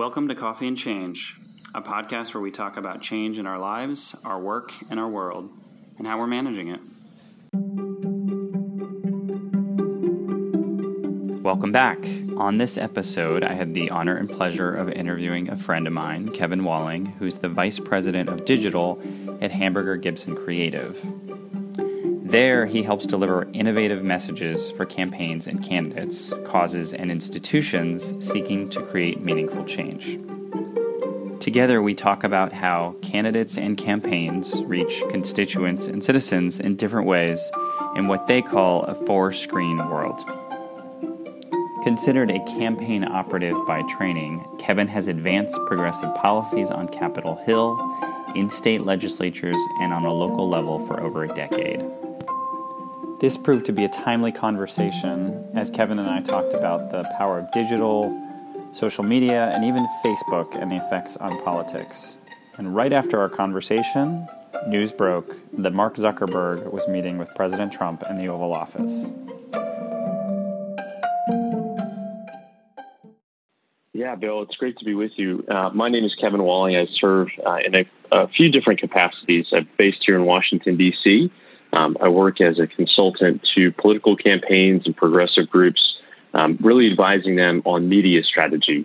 Welcome to Coffee and Change, a podcast where we talk about change in our lives, our work, and our world, and how we're managing it. Welcome back. On this episode, I had the honor and pleasure of interviewing a friend of mine, Kevin Walling, who's the Vice President of Digital at Hamburger Gibson Creative. There, he helps deliver innovative messages for campaigns and candidates, causes, and institutions seeking to create meaningful change. Together, we talk about how candidates and campaigns reach constituents and citizens in different ways in what they call a four-screen world. Considered a campaign operative by training, Kevin has advanced progressive policies on Capitol Hill, in state legislatures, and on a local level for over a decade. This proved to be a timely conversation as Kevin and I talked about the power of digital, social media, and even Facebook and the effects on politics. And right after our conversation, news broke that Mark Zuckerberg was meeting with President Trump in the Oval Office. Yeah, Bill, it's great to be with you. My name is Kevin Walling. I serve in a few different capacities. I'm based here in Washington, D.C., I work as a consultant to political campaigns and progressive groups, really advising them on media strategy,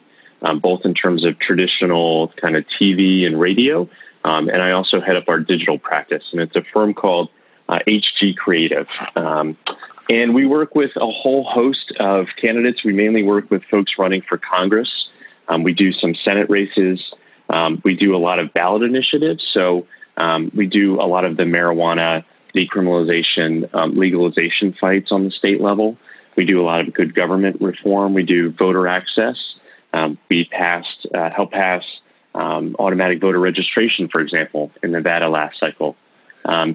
both in terms of traditional kind of TV and radio, and I also head up our digital practice. And it's a firm called HG Creative. And we work with a whole host of candidates. We mainly work with folks running for Congress. We do some Senate races. We do a lot of ballot initiatives. So we do a lot of the marijuana decriminalization, legalization fights on the state level. We do a lot of good government reform. We do voter access. We helped pass automatic voter registration, for example, in Nevada last cycle.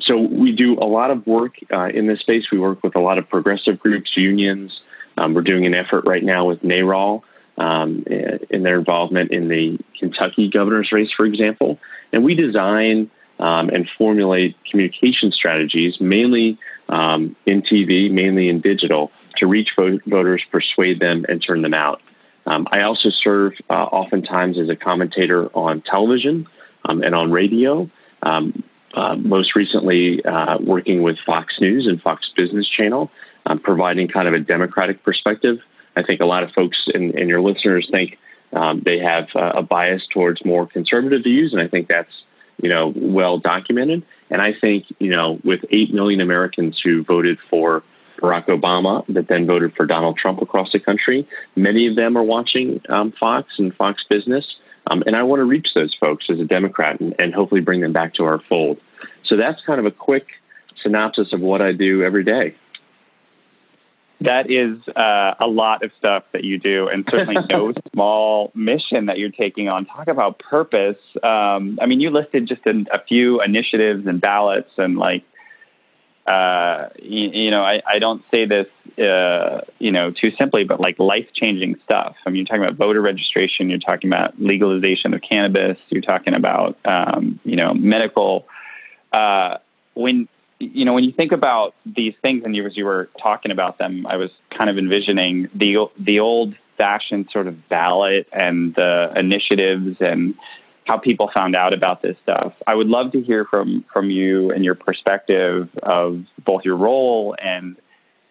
So we do a lot of work in this space. We work with a lot of progressive groups, unions. We're doing an effort right now with NARAL in their involvement in the Kentucky governor's race, for example. And we design and formulate communication strategies, mainly in TV, mainly in digital, to reach voters, persuade them, and turn them out. I also serve oftentimes as a commentator on television and on radio, most recently working with Fox News and Fox Business Channel, providing kind of a democratic perspective. I think a lot of folks and your listeners think they have a bias towards more conservative views, and I think that's well documented. And I think, with 8 million Americans who voted for Barack Obama that then voted for Donald Trump across the country, many of them are watching Fox and Fox Business. And I want to reach those folks as a Democrat and hopefully bring them back to our fold. So that's kind of a quick synopsis of what I do every day. That is a lot of stuff that you do, and certainly no small mission that you're taking on. Talk about purpose. I mean, you listed just a few initiatives and ballots, and I don't say this, too simply, but life-changing stuff. I mean, you're talking about voter registration, you're talking about legalization of cannabis, you're talking about, medical. When you think about these things, and as you were talking about them, I was kind of envisioning the old-fashioned sort of ballot and the initiatives and how people found out about this stuff. I would love to hear from you and your perspective of both your role and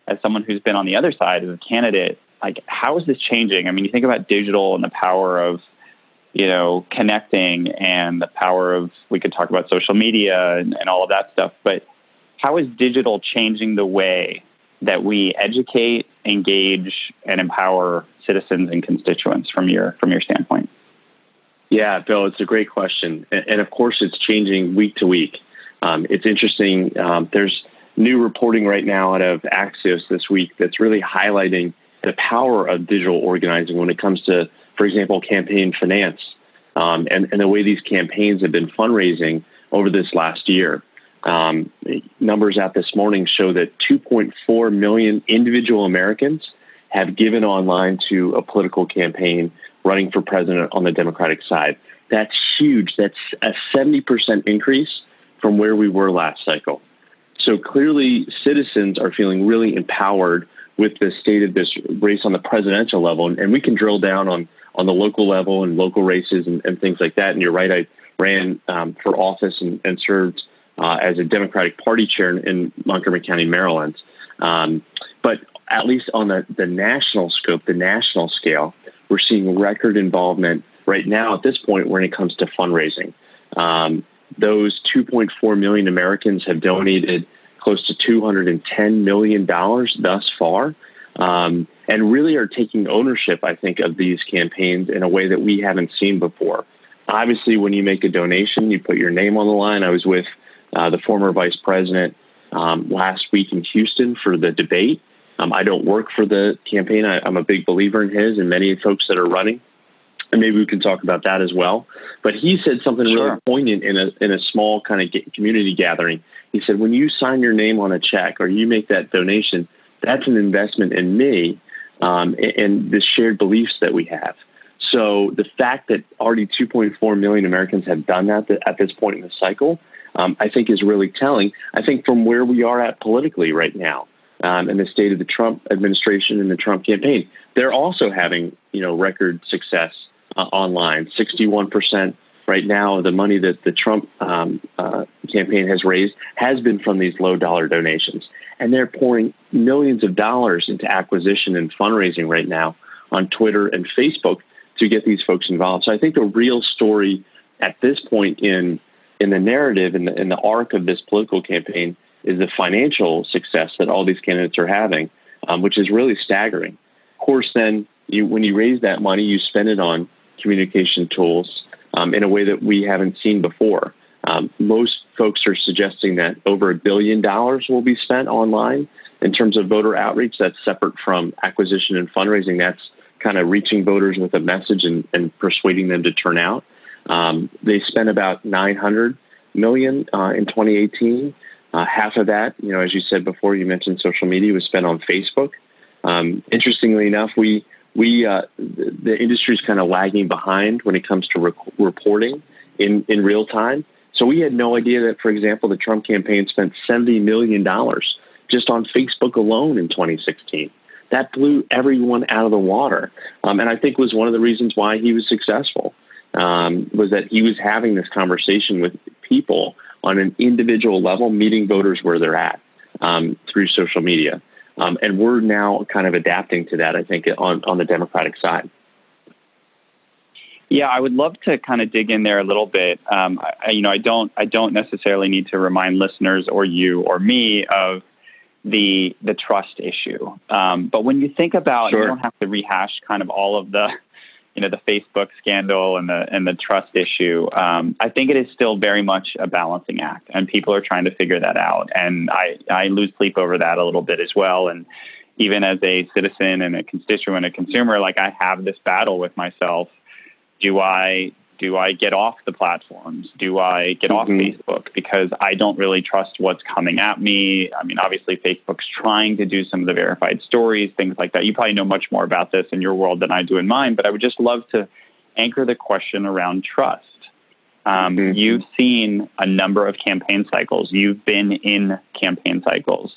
as someone who's been on the other side as a candidate. How is this changing? I mean, you think about digital and the power of connecting and the power of, we could talk about social media and all of that stuff, but how is digital changing the way that we educate, engage, and empower citizens and constituents from your standpoint? Yeah, Bill, it's a great question. And of course, it's changing week to week. It's interesting. There's new reporting right now out of Axios this week that's really highlighting the power of digital organizing when it comes to, for example, campaign finance and the way these campaigns have been fundraising over this last year. Numbers out this morning show that 2.4 million individual Americans have given online to a political campaign running for president on the Democratic side. That's huge. That's a 70% increase from where we were last cycle. So clearly, citizens are feeling really empowered with the state of this race on the presidential level. And we can drill down on the local level and local races and things like that. And you're right, I ran for office and served as a Democratic Party chair in Montgomery County, Maryland. But at least on the national scope, the national scale, we're seeing record involvement right now at this point when it comes to fundraising. Those 2.4 million Americans have donated close to $210 million thus far, and really are taking ownership, I think, of these campaigns in a way that we haven't seen before. Obviously, when you make a donation, you put your name on the line. I was with the former vice president last week in Houston for the debate. I don't work for the campaign. I'm a big believer in his and many folks that are running. And maybe we can talk about that as well. But he said something really poignant in a small kind of community gathering. He said, when you sign your name on a check or you make that donation, that's an investment in me and the shared beliefs that we have. So the fact that already 2.4 million Americans have done that at this point in the cycle, I think is really telling, I think, from where we are at politically right now. And the state of the Trump administration and the Trump campaign, they're also having, you know, record success online. 61% right now of the money that the Trump campaign has raised has been from these low-dollar donations, and they're pouring millions of dollars into acquisition and fundraising right now on Twitter and Facebook to get these folks involved. So I think the real story at this point in the narrative and in the arc of this political campaign is the financial success that all these candidates are having, which is really staggering. Of course, then, when you raise that money, you spend it on communication tools in a way that we haven't seen before. Most folks are suggesting that over $1 billion will be spent online in terms of voter outreach. That's separate from acquisition and fundraising. That's kind of reaching voters with a message and persuading them to turn out. They spent about $900 million in 2018. Half of that, you know, as you said before, you mentioned social media, was spent on Facebook. Interestingly enough, the industry is kind of lagging behind when it comes to reporting in real time. So we had no idea that, for example, the Trump campaign spent $70 million just on Facebook alone in 2016. That blew everyone out of the water. And I think was one of the reasons why he was successful, was that he was having this conversation with people on an individual level, meeting voters where they're at through social media. And we're now kind of adapting to that, I think, on the Democratic side. Yeah, I would love to kind of dig in there a little bit. I don't necessarily need to remind listeners or you or me of the trust issue. But when you think about, you don't have to rehash kind of all of the, you know, the Facebook scandal and the trust issue. I think it is still very much a balancing act, and people are trying to figure that out. And I lose sleep over that a little bit as well. And even as a citizen and a constituent, a consumer, like, I have this battle with myself. Do I get off the platforms? Do I get off Facebook? Because I don't really trust what's coming at me. I mean, obviously, Facebook's trying to do some of the verified stories, things like that. You probably know much more about this in your world than I do in mine, but I would just love to anchor the question around trust. You've seen a number of campaign cycles. You've been in campaign cycles.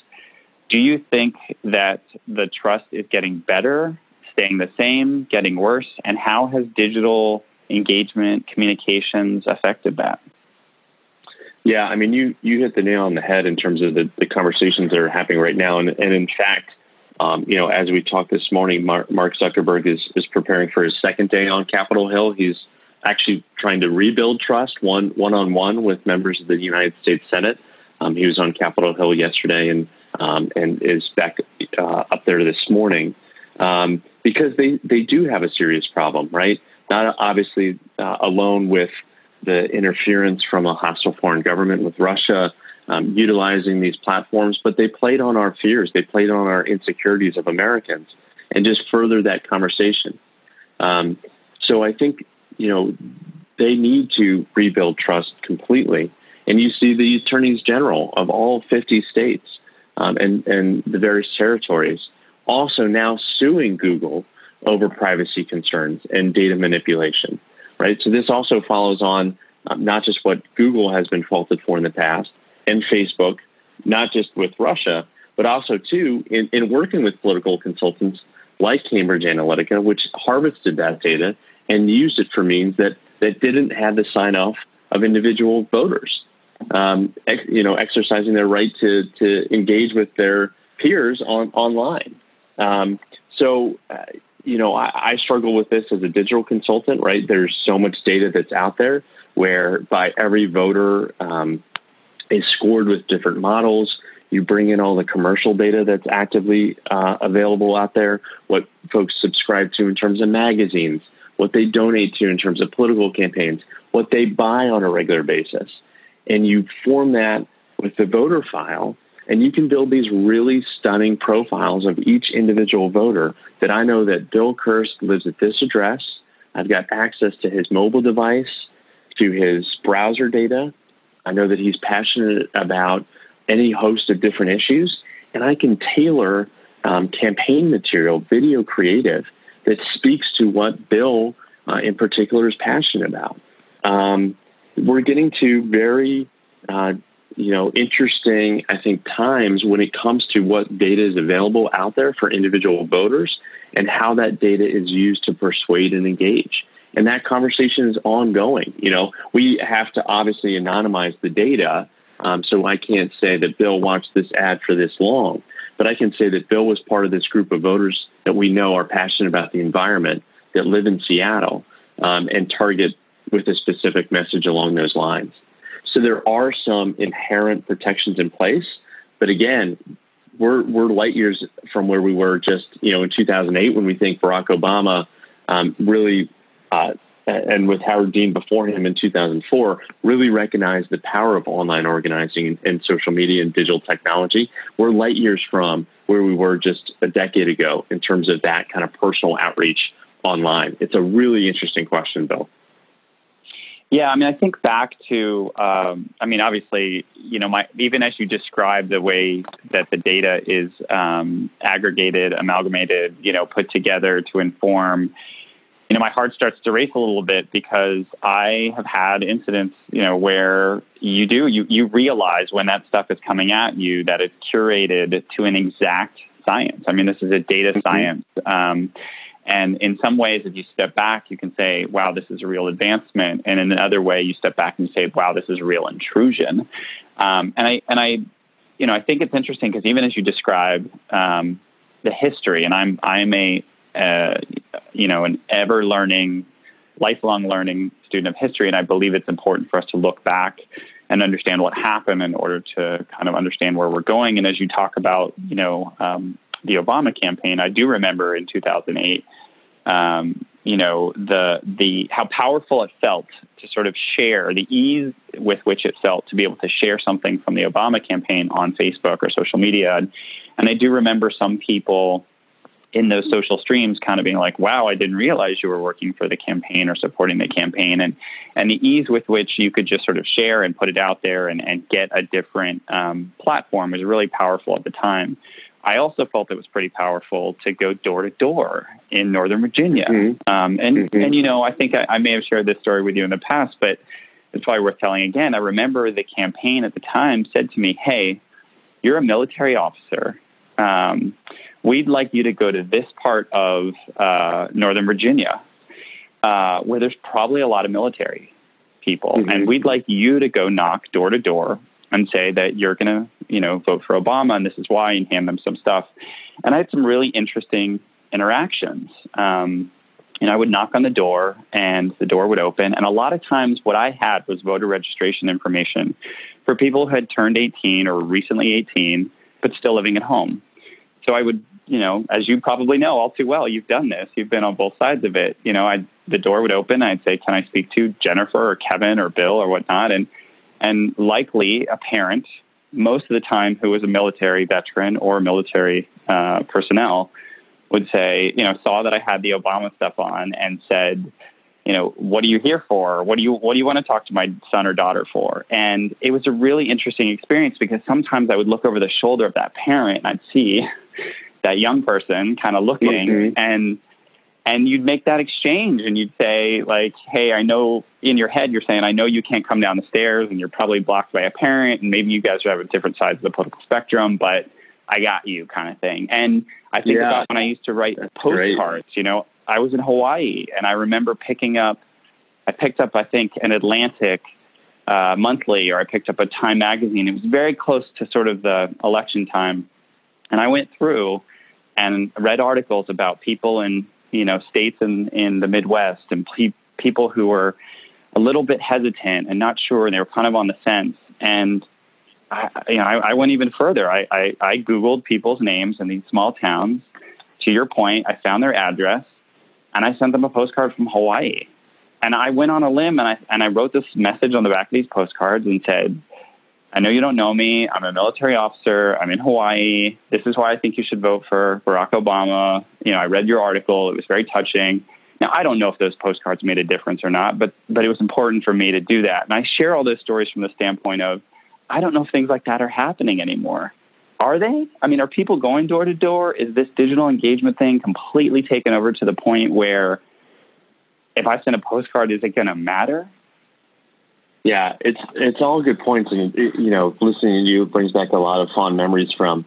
Do you think that the trust is getting better, staying the same, getting worse? And how has digital engagement, communications affected that? Yeah, I mean, you hit the nail on the head in terms of the conversations that are happening right now. And in fact, you know, as we talked this morning, Mark Zuckerberg is preparing for his second day on Capitol Hill. He's actually trying to rebuild trust one-on-one with members of the United States Senate. He was on Capitol Hill yesterday and is back up there this morning because they do have a serious problem, right? Not obviously alone with the interference from a hostile foreign government with Russia utilizing these platforms, but they played on our fears. They played on our insecurities of Americans and just further that conversation. So I think, you know, they need to rebuild trust completely. And you see the attorneys general of all 50 states and the various territories also now suing Google over privacy concerns and data manipulation, right? So this also follows on not just what Google has been faulted for in the past and Facebook, not just with Russia, But also, too, in working with political consultants like Cambridge Analytica, which harvested that data and used it for means that didn't have the sign-off of individual voters, exercising their right to engage with their peers online. I struggle with this as a digital consultant, right? There's so much data that's out there whereby every voter is scored with different models. You bring in all the commercial data that's actively available out there, what folks subscribe to in terms of magazines, what they donate to in terms of political campaigns, what they buy on a regular basis. And you form that with the voter file, and you can build these really stunning profiles of each individual voter that I know that Bill Kirst lives at this address. I've got access to his mobile device, to his browser data. I know that he's passionate about any host of different issues, and I can tailor campaign material, video creative, that speaks to what Bill in particular is passionate about. We're getting to very interesting, I think, times when it comes to what data is available out there for individual voters and how that data is used to persuade and engage. And that conversation is ongoing. We have to obviously anonymize the data, so I can't say that Bill watched this ad for this long. But I can say that Bill was part of this group of voters that we know are passionate about the environment, that live in Seattle, and target with a specific message along those lines. So there are some inherent protections in place, but again, we're light years from where we were just in 2008 when we think Barack Obama and with Howard Dean before him in 2004, really recognized the power of online organizing and social media and digital technology. We're light years from where we were just a decade ago in terms of that kind of personal outreach online. It's a really interesting question, Bill. Yeah, I think back to, obviously, even as you describe the way that the data is aggregated, amalgamated, put together to inform, my heart starts to race a little bit because I have had incidents, where you realize when that stuff is coming at you that it's curated to an exact science. This is a data science. And in some ways, if you step back, you can say, wow, this is a real advancement. And in another way, you step back and say, wow, this is a real intrusion. I think it's interesting because even as you describe the history, and I'm an ever-learning, lifelong-learning student of history, and I believe it's important for us to look back and understand what happened in order to kind of understand where we're going. And as you talk about, the Obama campaign, I do remember in 2008, the how powerful it felt to sort of share, the ease with which it felt to be able to share something from the Obama campaign on Facebook or social media. And I do remember some people in those social streams kind of being like, wow, I didn't realize you were working for the campaign or supporting the campaign. And the ease with which you could just sort of share and put it out there and get a different platform was really powerful at the time. I also felt it was pretty powerful to go door to door in Northern Virginia. Mm-hmm. I think I may have shared this story with you in the past, but it's probably worth telling again. I remember the campaign at the time said to me, hey, you're a military officer. We'd like you to go to this part of Northern Virginia where there's probably a lot of military people. Mm-hmm. And we'd like you to go knock door to door and say that you're going to, vote for Obama and this is why, and hand them some stuff. And I had some really interesting interactions. I would knock on the door and the door would open. And a lot of times what I had was voter registration information for people who had turned 18 or recently 18, but still living at home. So I would, as you probably know all too well, you've done this, you've been on both sides of it. The door would open. I'd say, can I speak to Jennifer or Kevin or Bill or whatnot? And likely a parent, most of the time, who was a military veteran or military personnel would say, saw that I had the Obama stuff on and said, what are you here for? What do you want to talk to my son or daughter for? And it was a really interesting experience because sometimes I would look over the shoulder of that parent and I'd see that young person kind of looking, mm-hmm. And you'd make that exchange and you'd say like, hey, I know in your head, you're saying, I know you can't come down the stairs and you're probably blocked by a parent and maybe you guys are having different sides of the political spectrum, but I got you kind of thing. And I think about when I used to write postcards, you know, I was in Hawaii and I remember I picked up, I think, an Atlantic monthly, or I picked up a Time magazine. It was very close to sort of the election time. And I went through and read articles about people in, you know, states in the Midwest and people who were a little bit hesitant and not sure, and they were kind of on the fence. And I went even further. I Googled people's names in these small towns. To your point, I found their address, and I sent them a postcard from Hawaii. And I went on a limb, and I wrote this message on the back of these postcards and said, I know you don't know me. I'm a military officer. I'm in Hawaii. This is why I think you should vote for Barack Obama. You know, I read your article. It was very touching. Now, I don't know if those postcards made a difference or not, but it was important for me to do that. And I share all those stories from the standpoint of, I don't know if things like that are happening anymore. Are they? I mean, are people going door to door? Is this digital engagement thing completely taken over to the point where if I send a postcard, is it going to matter? Yeah, it's all good points. And, you know, listening to you brings back a lot of fond memories from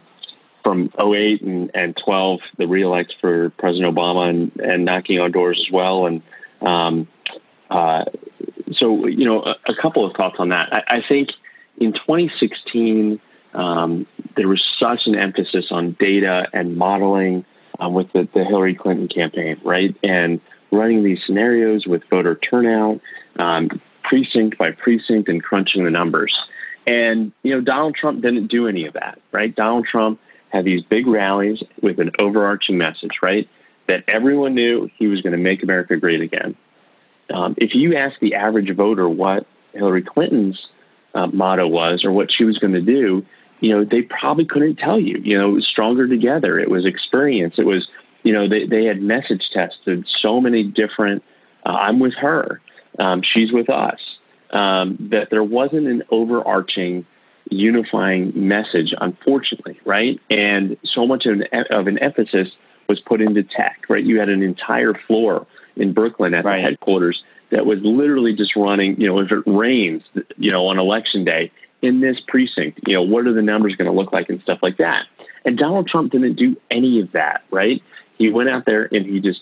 08 and 12, the reelect for President Obama and knocking on doors as well. And so, you know, a couple of thoughts on that. I think in 2016, there was such an emphasis on data and modeling with the Hillary Clinton campaign, right? And running these scenarios with voter turnout, precinct by precinct, and crunching the numbers. And, you know, Donald Trump didn't do any of that, right? Donald Trump had these big rallies with an overarching message, right? That everyone knew he was going to make America great again. If you ask the average voter what Hillary Clinton's motto was or what she was going to do, you know, they probably couldn't tell you. You know, it was stronger together. It was experience. It was, you know, they had message tested so many different, I'm with her, she's with us, that there wasn't an overarching unifying message, unfortunately, right? And so much of an emphasis was put into tech, right? You had an entire floor in Brooklyn at the headquarters that was literally just running, you know, if it rains, you know, on election day in this precinct, you know, what are the numbers going to look like and stuff like that. And Donald Trump didn't do any of that, right? He went out there and he just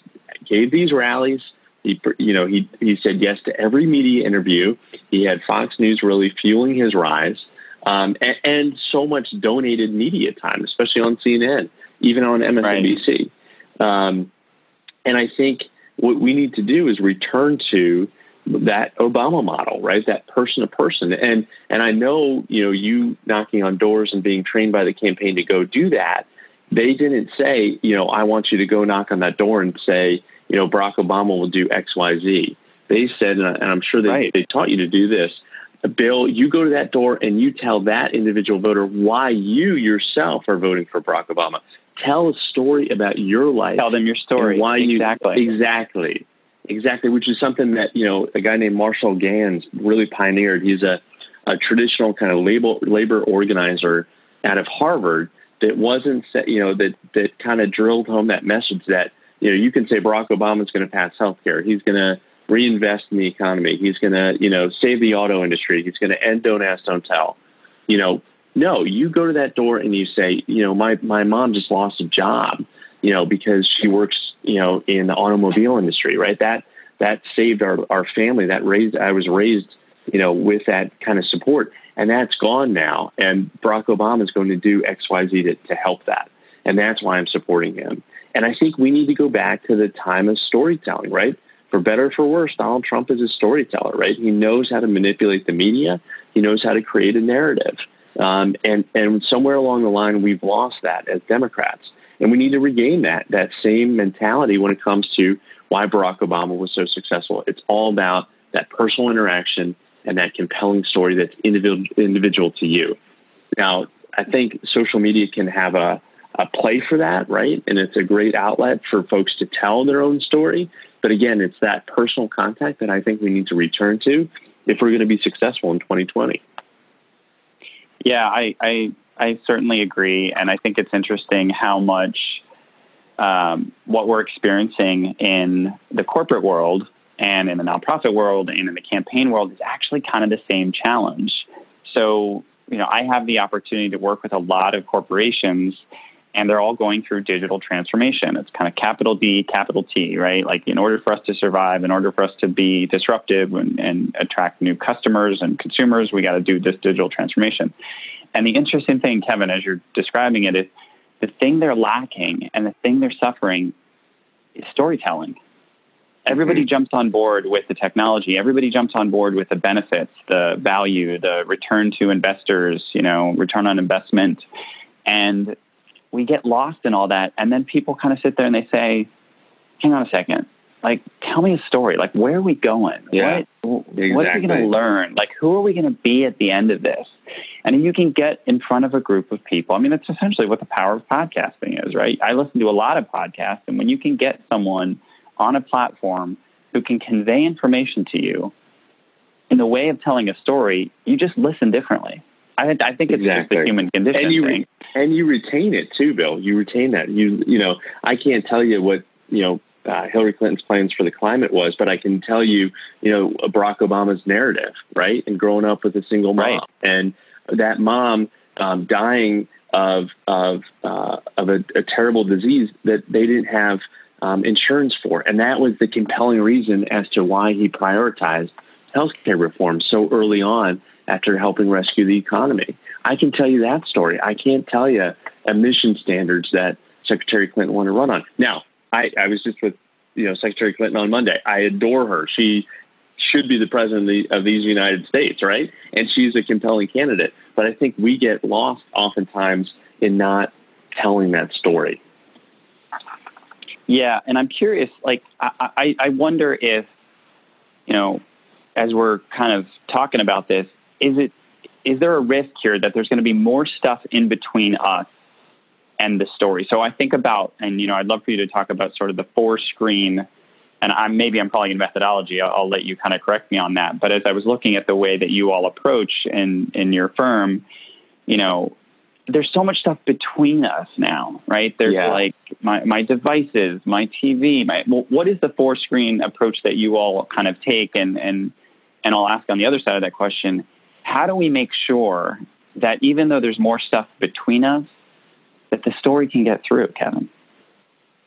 gave these rallies. He said yes to every media interview. He had Fox News really fueling his rise, and so much donated media time, especially on CNN, even on MSNBC. Right. And I think what we need to do is return to that Obama model, right? That person to person. And I know, you know, you knocking on doors and being trained by the campaign to go do that. They didn't say, you know, I want you to go knock on that door and say, you know, Barack Obama will do X, Y, Z. They said, and I'm sure they taught you to do this, Bill, you go to that door and you tell that individual voter why you yourself are voting for Barack Obama. Tell a story about your life. Tell them your story. Why Exactly, which is something that, you know, a guy named Marshall Ganz really pioneered. He's a traditional kind of labor organizer out of Harvard that wasn't, you know, that kind of drilled home that message that, you know, you can say Barack Obama's going to pass health care. He's going to reinvest in the economy. He's going to, you know, save the auto industry. He's going to end Don't Ask, Don't Tell. You know, no, you go to that door and you say, you know, my mom just lost a job, you know, because she works, you know, in the automobile industry, right? That saved our family. I was raised, you know, with that kind of support, and that's gone now. And Barack Obama is going to do X, Y, Z to help that. And that's why I'm supporting him. And I think we need to go back to the time of storytelling, right? For better or for worse, Donald Trump is a storyteller, right? He knows how to manipulate the media. He knows how to create a narrative. And somewhere along the line, we've lost that as Democrats. And we need to regain that same mentality when it comes to why Barack Obama was so successful. It's all about that personal interaction and that compelling story that's individual to you. Now, I think social media can have a play for that, right? And it's a great outlet for folks to tell their own story. But again, it's that personal contact that I think we need to return to if we're going to be successful in 2020. Yeah, I certainly agree. And I think it's interesting how much what we're experiencing in the corporate world and in the nonprofit world and in the campaign world is actually kind of the same challenge. So you know, I have the opportunity to work with a lot of corporations, and they're all going through digital transformation. It's kind of capital D, capital T, right? Like, in order for us to survive, in order for us to be disruptive and attract new customers and consumers, we got to do this digital transformation. And the interesting thing, Kevin, as you're describing it, is the thing they're lacking and the thing they're suffering is storytelling. Everybody jumps on board with the technology. Everybody jumps on board with the benefits, the value, the return to investors, you know, return on investment. And we get lost in all that. And then people kind of sit there and they say, hang on a second. Like, tell me a story. Like, where are we going? Yeah, what are we going to learn? Like, who are we going to be at the end of this? And you can get in front of a group of people. I mean, that's essentially what the power of podcasting is, right? I listen to a lot of podcasts. And when you can get someone on a platform who can convey information to you in the way of telling a story, you just listen differently. I think it's just the human condition thing. And you retain it too, Bill. You retain that. You know, I can't tell you what, you know, Hillary Clinton's plans for the climate was, but I can tell you, you know, Barack Obama's narrative, right? And growing up with a single mom, right, and that mom dying of a terrible disease that they didn't have insurance for. And that was the compelling reason as to why he prioritized healthcare reform so early on after helping rescue the economy. I can tell you that story. I can't tell you emission standards that Secretary Clinton wanted to run on. Now, I was just with, you know, Secretary Clinton on Monday. I adore her. She should be the president of these United States, right? And she's a compelling candidate. But I think we get lost oftentimes in not telling that story. Yeah, and I'm curious, like, I wonder if, you know, as we're kind of talking about this, is there a risk here that there's going to be more stuff in between us and the story? So I think about, and, you know, I'd love for you to talk about sort of the four screen, and I'm calling it methodology. I'll let you kind of correct me on that. But as I was looking at the way that you all approach in your firm, you know, there's so much stuff between us now, right? There's like my devices, my TV, what is the four screen approach that you all kind of take? And I'll ask on the other side of that question, how do we make sure that even though there's more stuff between us, that the story can get through, Kevin?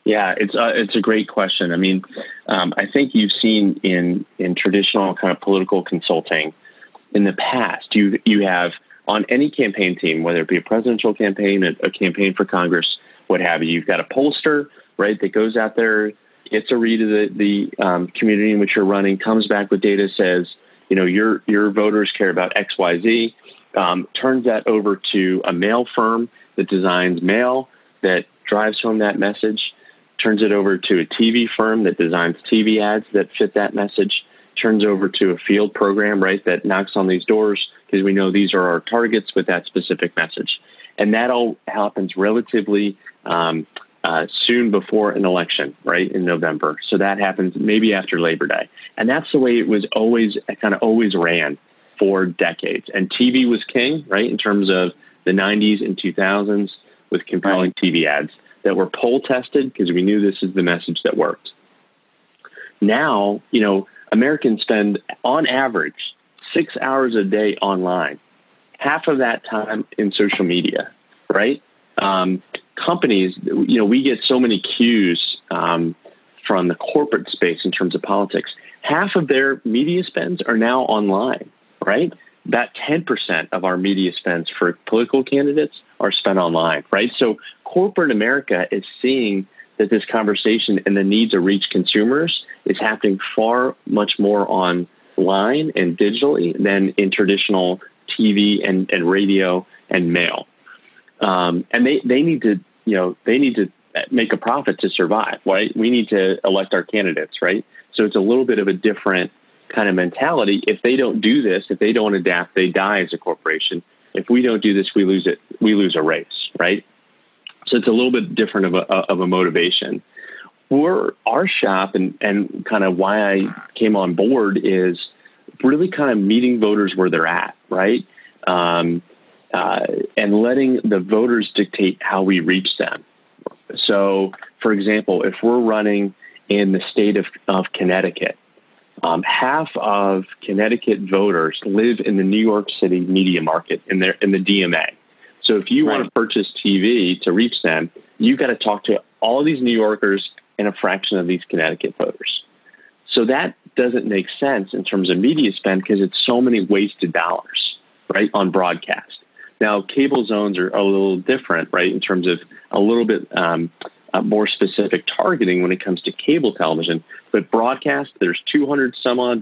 Yeah, it's a great question. I mean, I think you've seen in traditional kind of political consulting in the past, you have, on any campaign team, whether it be a presidential campaign, a campaign for Congress, what have you, you've got a pollster, right, that goes out there, gets a read of the community in which you're running, comes back with data, says, you know, your voters care about X, Y, Z, turns that over to a mail firm that designs mail that drives home that message, turns it over to a TV firm that designs TV ads that fit that message, turns over to a field program, right, that knocks on these doors because we know these are our targets with that specific message. And that all happens relatively soon before an election, right, in November. So that happens maybe after Labor Day. And that's the way it was always ran for decades. And TV was king, right, in terms of the 90s and 2000s with compelling TV ads that were poll tested because we knew this is the message that worked. Now, you know, Americans spend, on average, 6 hours a day online, half of that time in social media, right? Companies, you know, we get so many cues from the corporate space in terms of politics. Half of their media spends are now online, right? About 10% of our media spends for political candidates are spent online, right? So corporate America is seeing that this conversation and the need to reach consumers is happening far much more online and digitally than in traditional TV and radio and mail. And they need to, you know, they need to make a profit to survive, right? We need to elect our candidates, right? So it's a little bit of a different kind of mentality. If they don't do this, if they don't adapt, they die as a corporation. If we don't do this, we lose it. We lose a race, right? So it's a little bit different of a motivation. Our shop and kind of why I came on board is really kind of meeting voters where they're at, right? And letting the voters dictate how we reach them. So, for example, if we're running in the state of Connecticut, Half of Connecticut voters live in the New York City media market in the DMA. So if you want to purchase TV to reach them, you've got to talk to all these New Yorkers and a fraction of these Connecticut voters. So that doesn't make sense in terms of media spend because it's so many wasted dollars, right, on broadcast. Now, cable zones are a little different, right, in terms of a little bit more specific targeting when it comes to cable television. But broadcast, there's 200-some-odd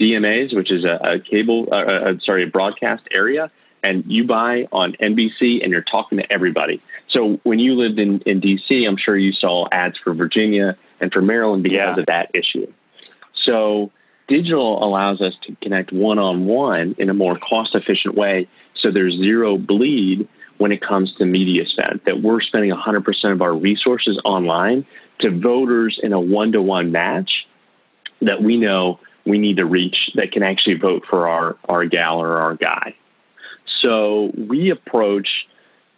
DMAs, which is a broadcast area, and you buy on NBC and you're talking to everybody. So when you lived in D.C., I'm sure you saw ads for Virginia and for Maryland because of that issue. So digital allows us to connect one-on-one in a more cost-efficient way, so there's zero bleed when it comes to media spend, that we're spending 100% of our resources online to voters in a one-to-one match that we know we need to reach that can actually vote for our gal or our guy. So we approach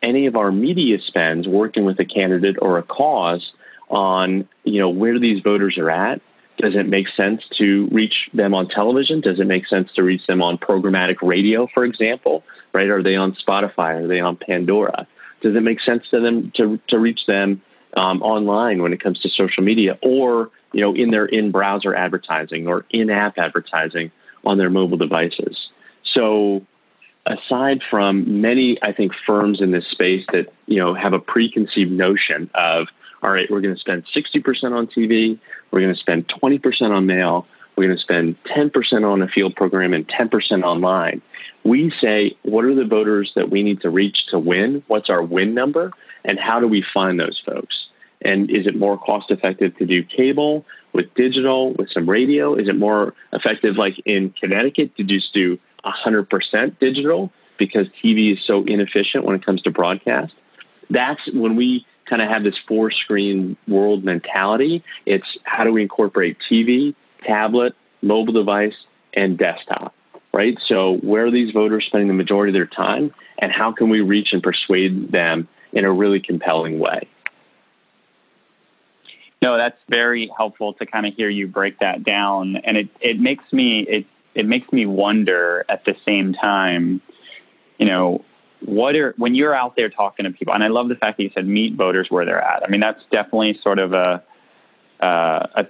any of our media spends working with a candidate or a cause on, you know, where these voters are at. Does it make sense to reach them on television? Does it make sense to reach them on programmatic radio, for example? Right? Are they on Spotify? Are they on Pandora? Does it make sense to them to reach them online when it comes to social media, or, you know, in their in-browser advertising or in-app advertising on their mobile devices? So aside from many, I think, firms in this space that, you know, have a preconceived notion of, all right, we're going to spend 60% on TV, we're going to spend 20% on mail, we're going to spend 10% on a field program and 10% online. We say, what are the voters that we need to reach to win? What's our win number? And how do we find those folks? And is it more cost effective to do cable with digital, with some radio? Is it more effective, like in Connecticut, to just do 100% digital because TV is so inefficient when it comes to broadcast? That's when we kind of have this four-screen world mentality. It's how do we incorporate TV, tablet, mobile device, and desktop, right? So where are these voters spending the majority of their time, and how can we reach and persuade them in a really compelling way? No, that's very helpful to kind of hear you break that down. And it makes me wonder at the same time, you know, when you're out there talking to people, and I love the fact that you said meet voters where they're at. I mean, that's definitely sort of a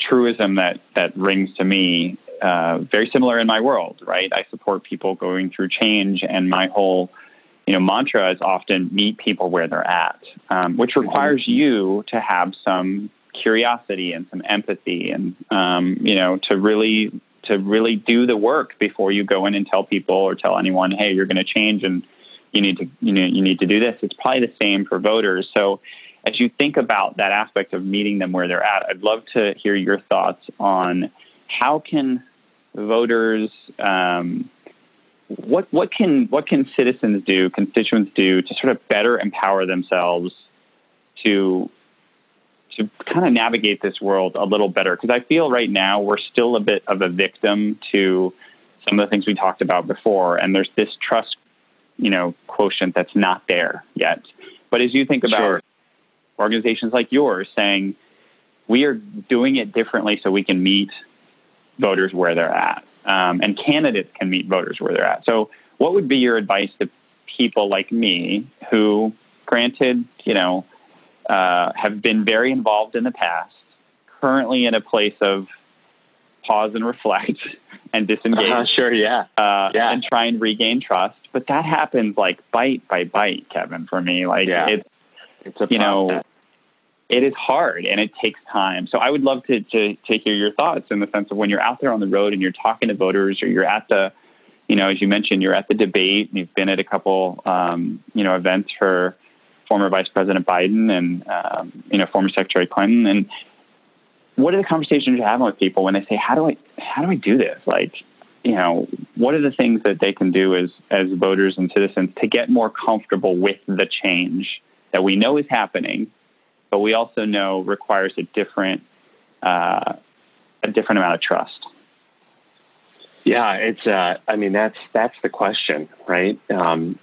truism that rings to me, very similar in my world, right? I support people going through change, and my whole, you know, mantra is often meet people where they're at, which requires you to have some curiosity and some empathy, and you know, to really do the work before you go in and tell people or tell anyone, hey, you're going to change and you need to do this. It's probably the same for voters. So as you think about that aspect of meeting them where they're at, I'd love to hear your thoughts on how can voters, what can citizens do, constituents do, to sort of better empower themselves to kind of navigate this world a little better? Because I feel right now we're still a bit of a victim to some of the things we talked about before, and there's this trust, you know, quotient that's not there yet. But as you think about organizations like yours saying, we are doing it differently so we can meet voters where they're at, and candidates can meet voters where they're at. So what would be your advice to people like me who, granted, you know, have been very involved in the past, currently in a place of pause and reflect and disengage, and try and regain trust? But that happens like bite by bite, Kevin, for me. Like it's a, you know, it is hard and it takes time. So I would love to hear your thoughts in the sense of when you're out there on the road and you're talking to voters, or you're at the, you know, as you mentioned, you're at the debate and you've been at a couple, you know, events for former Vice President Biden and, you know, former Secretary Clinton. And what are the conversations you're having with people when they say, how do I do this? Like, you know, what are the things that they can do as voters and citizens to get more comfortable with the change that we know is happening, but we also know requires a different amount of trust? Yeah, it's, I mean, that's the question, right? And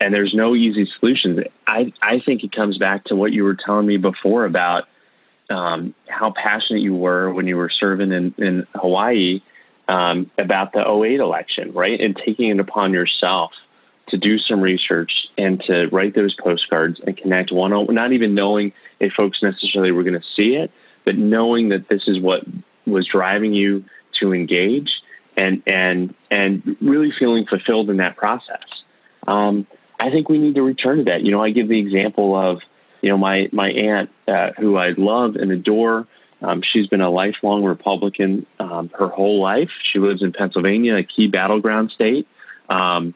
there's no easy solutions. I think it comes back to what you were telling me before about how passionate you were when you were serving in Hawaii about the 2008 election, right? And taking it upon yourself to do some research and to write those postcards and connect one-on-one, not even knowing if folks necessarily were going to see it, but knowing that this is what was driving you to engage and really feeling fulfilled in that process. I think we need to return to that. You know, I give the example of, you know, my aunt, who I love and adore. She's been a lifelong Republican her whole life. She lives in Pennsylvania, a key battleground state. And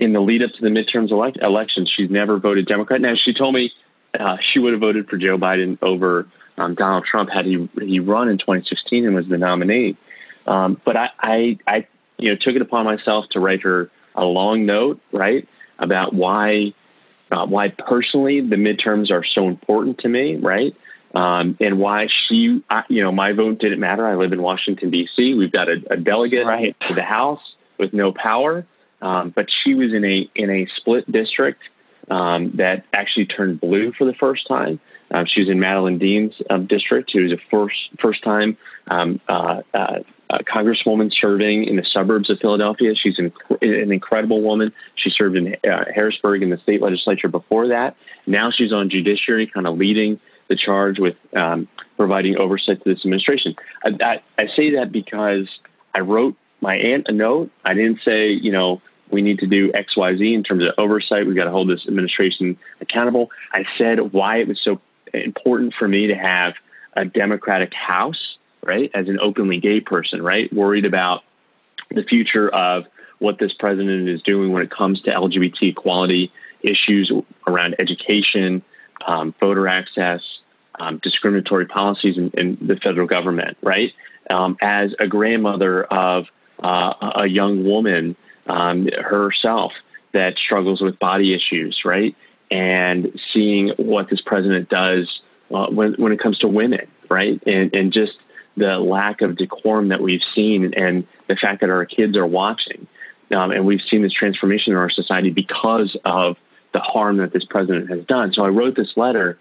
in the lead up to the midterms election, she's never voted Democrat. Now, she told me she would have voted for Joe Biden over Donald Trump had he run in 2016 and was the nominee. But I you know, took it upon myself to write her a long note, right, about why personally the midterms are so important to me, right, and why you know, my vote didn't matter. I live in Washington, D.C. We've got a delegate right to the House with no power, but she was in a split district that actually turned blue for the first time. She was in Madeline Dean's district, who was a first-time congresswoman serving in the suburbs of Philadelphia. She's an incredible woman. She served in Harrisburg in the state legislature before that. Now she's on judiciary, kind of leading the charge with providing oversight to this administration. I say that because I wrote my aunt a note. I didn't say, you know, we need to do X, Y, Z in terms of oversight. We've got to hold this administration accountable. I said why it was so important for me to have a Democratic House, right, as an openly gay person, right, worried about the future of what this president is doing when it comes to LGBT equality issues around education, voter access, discriminatory policies in the federal government, right? As a grandmother of a young woman herself that struggles with body issues, right? And seeing what this president does when it comes to women, right? And just the lack of decorum that we've seen and the fact that our kids are watching. And we've seen this transformation in our society because of the harm that this president has done. So I wrote this letter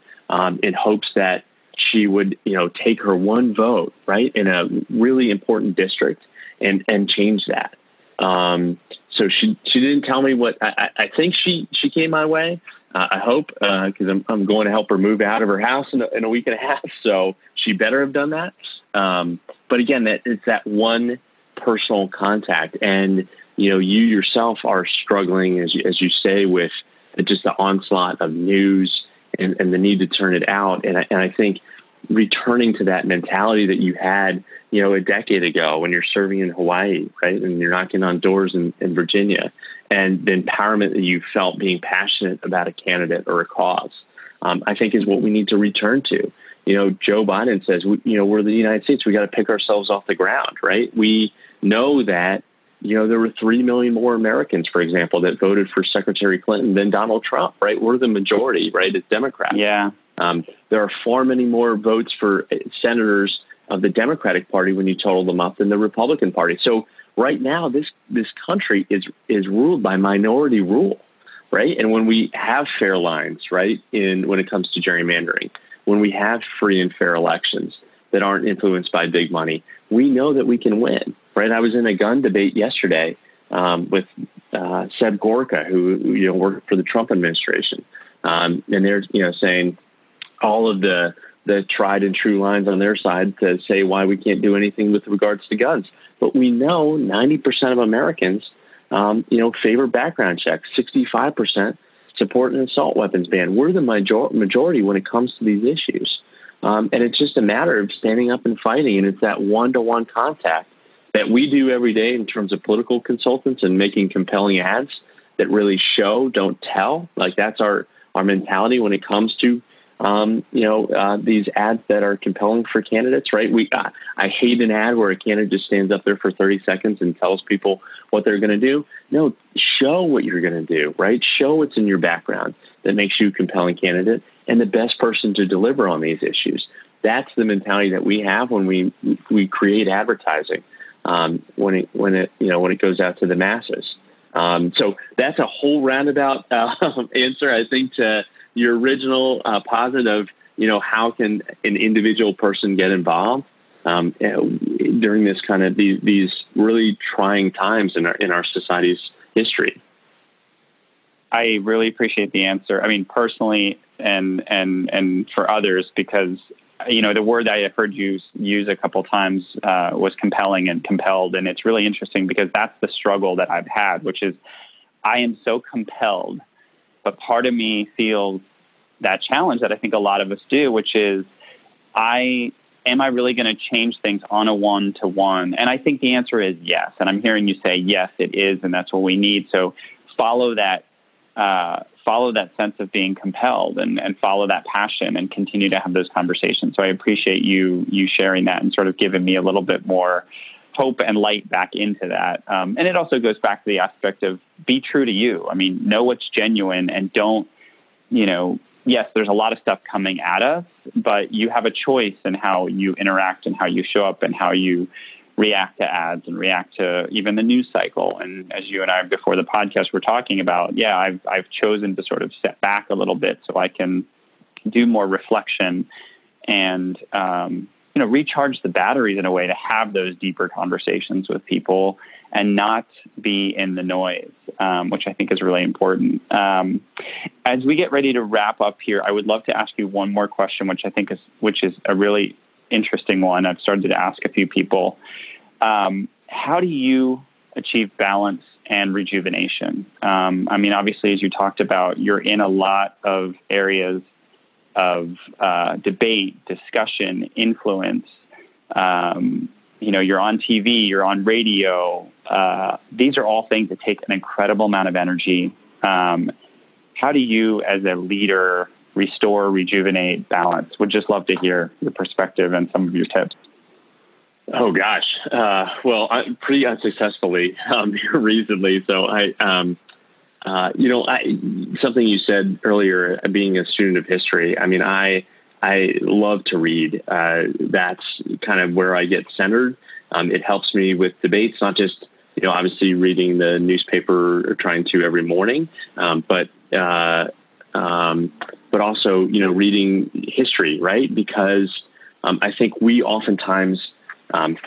in hopes that she would, you know, take her one vote, right, in a really important district and change that. So she didn't tell me what, I think she came my way. I hope, because I'm going to help her move out of her house in a week and a half. So she better have done that. But again, it's that one personal contact, and you know, you yourself are struggling, as you say, with just the onslaught of news and the need to turn it out. And I think returning to that mentality that you had, you know, a decade ago when you're serving in Hawaii, right, and you're knocking on doors in Virginia, and the empowerment that you felt being passionate about a candidate or a cause, I think is what we need to return to. You know, Joe Biden says, you know, we're the United States. We got to pick ourselves off the ground, right? We know that, you know, there were 3 million more Americans, for example, that voted for Secretary Clinton than Donald Trump, right? We're the majority, right? It's Democrats. Yeah. There are far many more votes for senators of the Democratic Party when you total them up than the Republican Party. So right now, this country is ruled by minority rule, right? And when we have fair lines, right, when it comes to gerrymandering, when we have free and fair elections that aren't influenced by big money, we know that we can win, right? I was in a gun debate yesterday with Seb Gorka, who, you know, worked for the Trump administration. And they're, you know, saying all of the tried and true lines on their side to say why we can't do anything with regards to guns. But we know 90% of Americans, you know, favor background checks, 65%. Support an assault weapons ban. We're the majority when it comes to these issues. And it's just a matter of standing up and fighting. And it's that one-to-one contact that we do every day in terms of political consultants and making compelling ads that really show, don't tell. Like, that's our mentality when it comes to, you know, these ads that are compelling for candidates, right? I hate an ad where a candidate just stands up there for 30 seconds and tells people what they're going to do. No, show what you're going to do, right? Show what's in your background that makes you a compelling candidate and the best person to deliver on these issues. That's the mentality that we have when we create advertising, when it goes out to the masses. So that's a whole roundabout answer, I think, to your original positive you know, how can an individual person get involved during this kind of these really trying times in our society's history? I really appreciate the answer. I mean, personally and for others, because, you know, the word I have heard you use a couple times was compelling and compelled. And it's really interesting because that's the struggle that I've had, which is I am so compelled, but part of me feels that challenge that I think a lot of us do, which is am I really going to change things on a one-to-one? And I think the answer is yes. And I'm hearing you say, yes, it is. And that's what we need. So follow that sense of being compelled and follow that passion and continue to have those conversations. So I appreciate you sharing that and sort of giving me a little bit more hope and light back into that. And it also goes back to the aspect of be true to you. I mean, know what's genuine and don't, you know, yes, there's a lot of stuff coming at us, but you have a choice in how you interact and how you show up and how you react to ads and react to even the news cycle. And as you and I, before the podcast, were talking about, yeah, I've chosen to sort of step back a little bit so I can do more reflection and, you know, recharge the batteries in a way to have those deeper conversations with people and not be in the noise, which I think is really important. As we get ready to wrap up here, I would love to ask you one more question, which I think is, which is a really interesting one. I've started to ask a few people, how do you achieve balance and rejuvenation? I mean, obviously, as you talked about, you're in a lot of areas of debate, discussion, influence. You know, you're on TV, you're on radio. These are all things that take an incredible amount of energy. How do you, as a leader, restore, rejuvenate, balance? Would just love to hear your perspective and some of your tips. Oh gosh. Well, I'm pretty unsuccessfully recently. So I something you said earlier, being a student of history. I mean, I love to read. That's kind of where I get centered. It helps me with debates, not just, you know, obviously reading the newspaper or trying to every morning, but also, you know, reading history, right? Because I think we oftentimes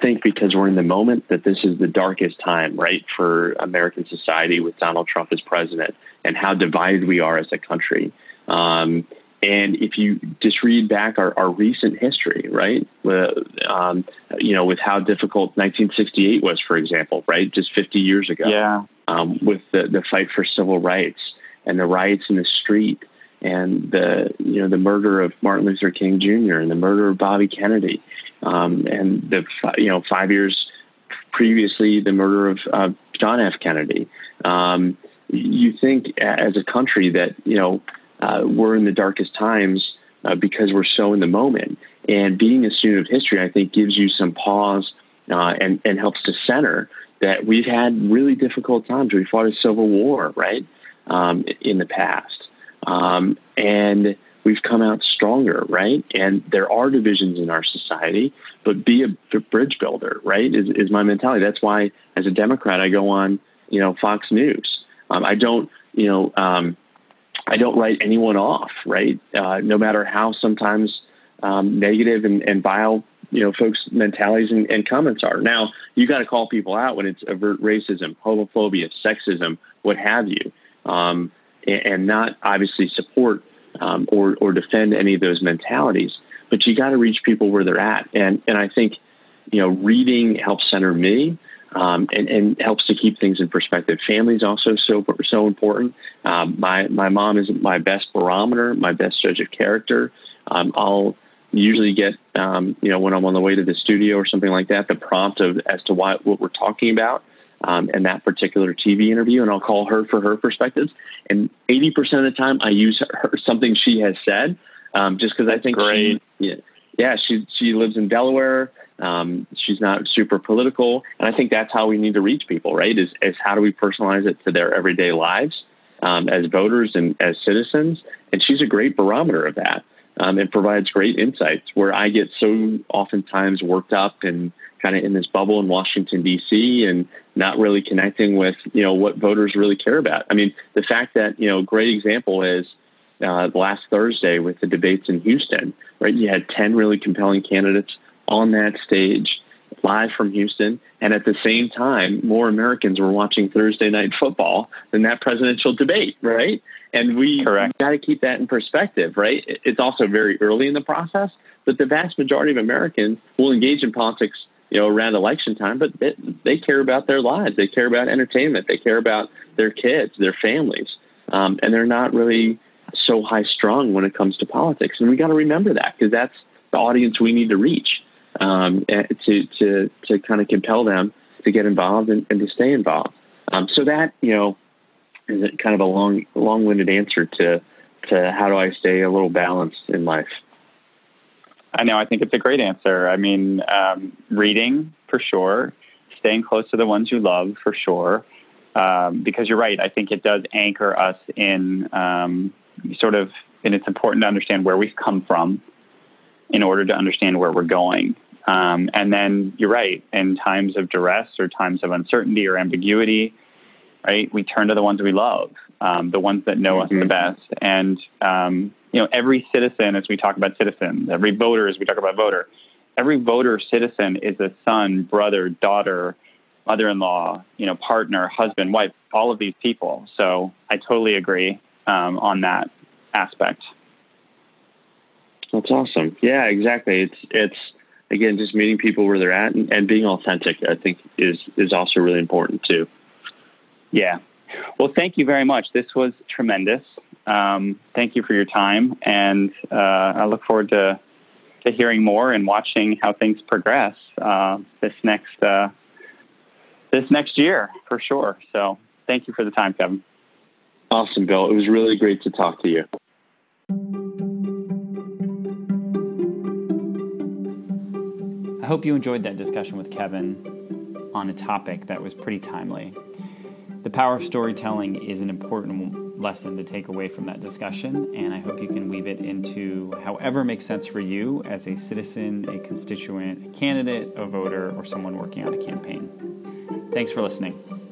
think because we're in the moment that this is the darkest time, right, for American society with Donald Trump as president and how divided we are as a country. And if you just read back our recent history, right, you know, with how difficult 1968 was, for example, right, just 50 years ago, yeah. With the fight for civil rights and the riots in the street and the, you know, the murder of Martin Luther King Jr. and the murder of Bobby Kennedy, and the, you know, 5 years previously, the murder of John F. Kennedy. You think as a country that, you know, we're in the darkest times because we're so in the moment, and being a student of history, I think, gives you some pause and helps to center that we've had really difficult times. We fought a civil war, right? In the past. And we've come out stronger, right? And there are divisions in our society, but be a bridge builder, right, is my mentality. That's why, as a Democrat, I go on, you know, Fox News. I don't write anyone off, right? No matter how sometimes negative and vile, you know, folks' mentalities and comments are. Now, you got to call people out when it's overt racism, homophobia, sexism, what have you. And not obviously support or defend any of those mentalities, but you got to reach people where they're at. And I think, you know, reading helps center me and helps to keep things in perspective. Family is also so important. My mom is my best barometer, my best judge of character. I'll usually get, you know, when I'm on the way to the studio or something like that, the prompt of as to what we're talking about. And that particular TV interview, and I'll call her for her perspectives. And 80% of the time, I use her something she has said, just because I think she lives in Delaware. She's not super political, and I think that's how we need to reach people, right? Is how do we personalize it to their everyday lives as voters and as citizens? And she's a great barometer of that, and provides great insights. Where I get so oftentimes worked up and kind of in this bubble in Washington, D.C., and not really connecting with, you know, what voters really care about. I mean, the fact that, you know, a great example is last Thursday with the debates in Houston, right? You had 10 really compelling candidates on that stage, live from Houston. And at the same time, more Americans were watching Thursday night football than that presidential debate, right? And we got to keep that in perspective, right? It's also very early in the process, but the vast majority of Americans will engage in politics, you know, around election time, but they care about their lives. They care about entertainment. They care about their kids, their families. And they're not really so high strung when it comes to politics. And we got to remember that, because that's the audience we need to reach, to kind of compel them to get involved and to stay involved. So that, you know, is kind of a long-winded answer to how do I stay a little balanced in life? I know. I think it's a great answer. I mean, reading for sure, staying close to the ones you love for sure, because you're right. I think it does anchor us in sort of, and it's important to understand where we've come from in order to understand where we're going. And then you're right, in times of duress or times of uncertainty or ambiguity, right, we turn to the ones we love, the ones that know us the best. And, you know, every citizen, as we talk about citizens, every voter, as we talk about voter, every voter citizen is a son, brother, daughter, mother-in-law, you know, partner, husband, wife, all of these people. So I totally agree on that aspect. That's awesome. Yeah, exactly. It's again, just meeting people where they're at and being authentic, I think, is also really important too. Yeah. Well, thank you very much. This was tremendous. Thank you for your time. And I look forward to hearing more and watching how things progress this next year for sure. So thank you for the time, Kevin. Awesome, Bill. It was really great to talk to you. I hope you enjoyed that discussion with Kevin on a topic that was pretty timely. The power of storytelling is an important lesson to take away from that discussion, and I hope you can weave it into however makes sense for you as a citizen, a constituent, a candidate, a voter, or someone working on a campaign. Thanks for listening.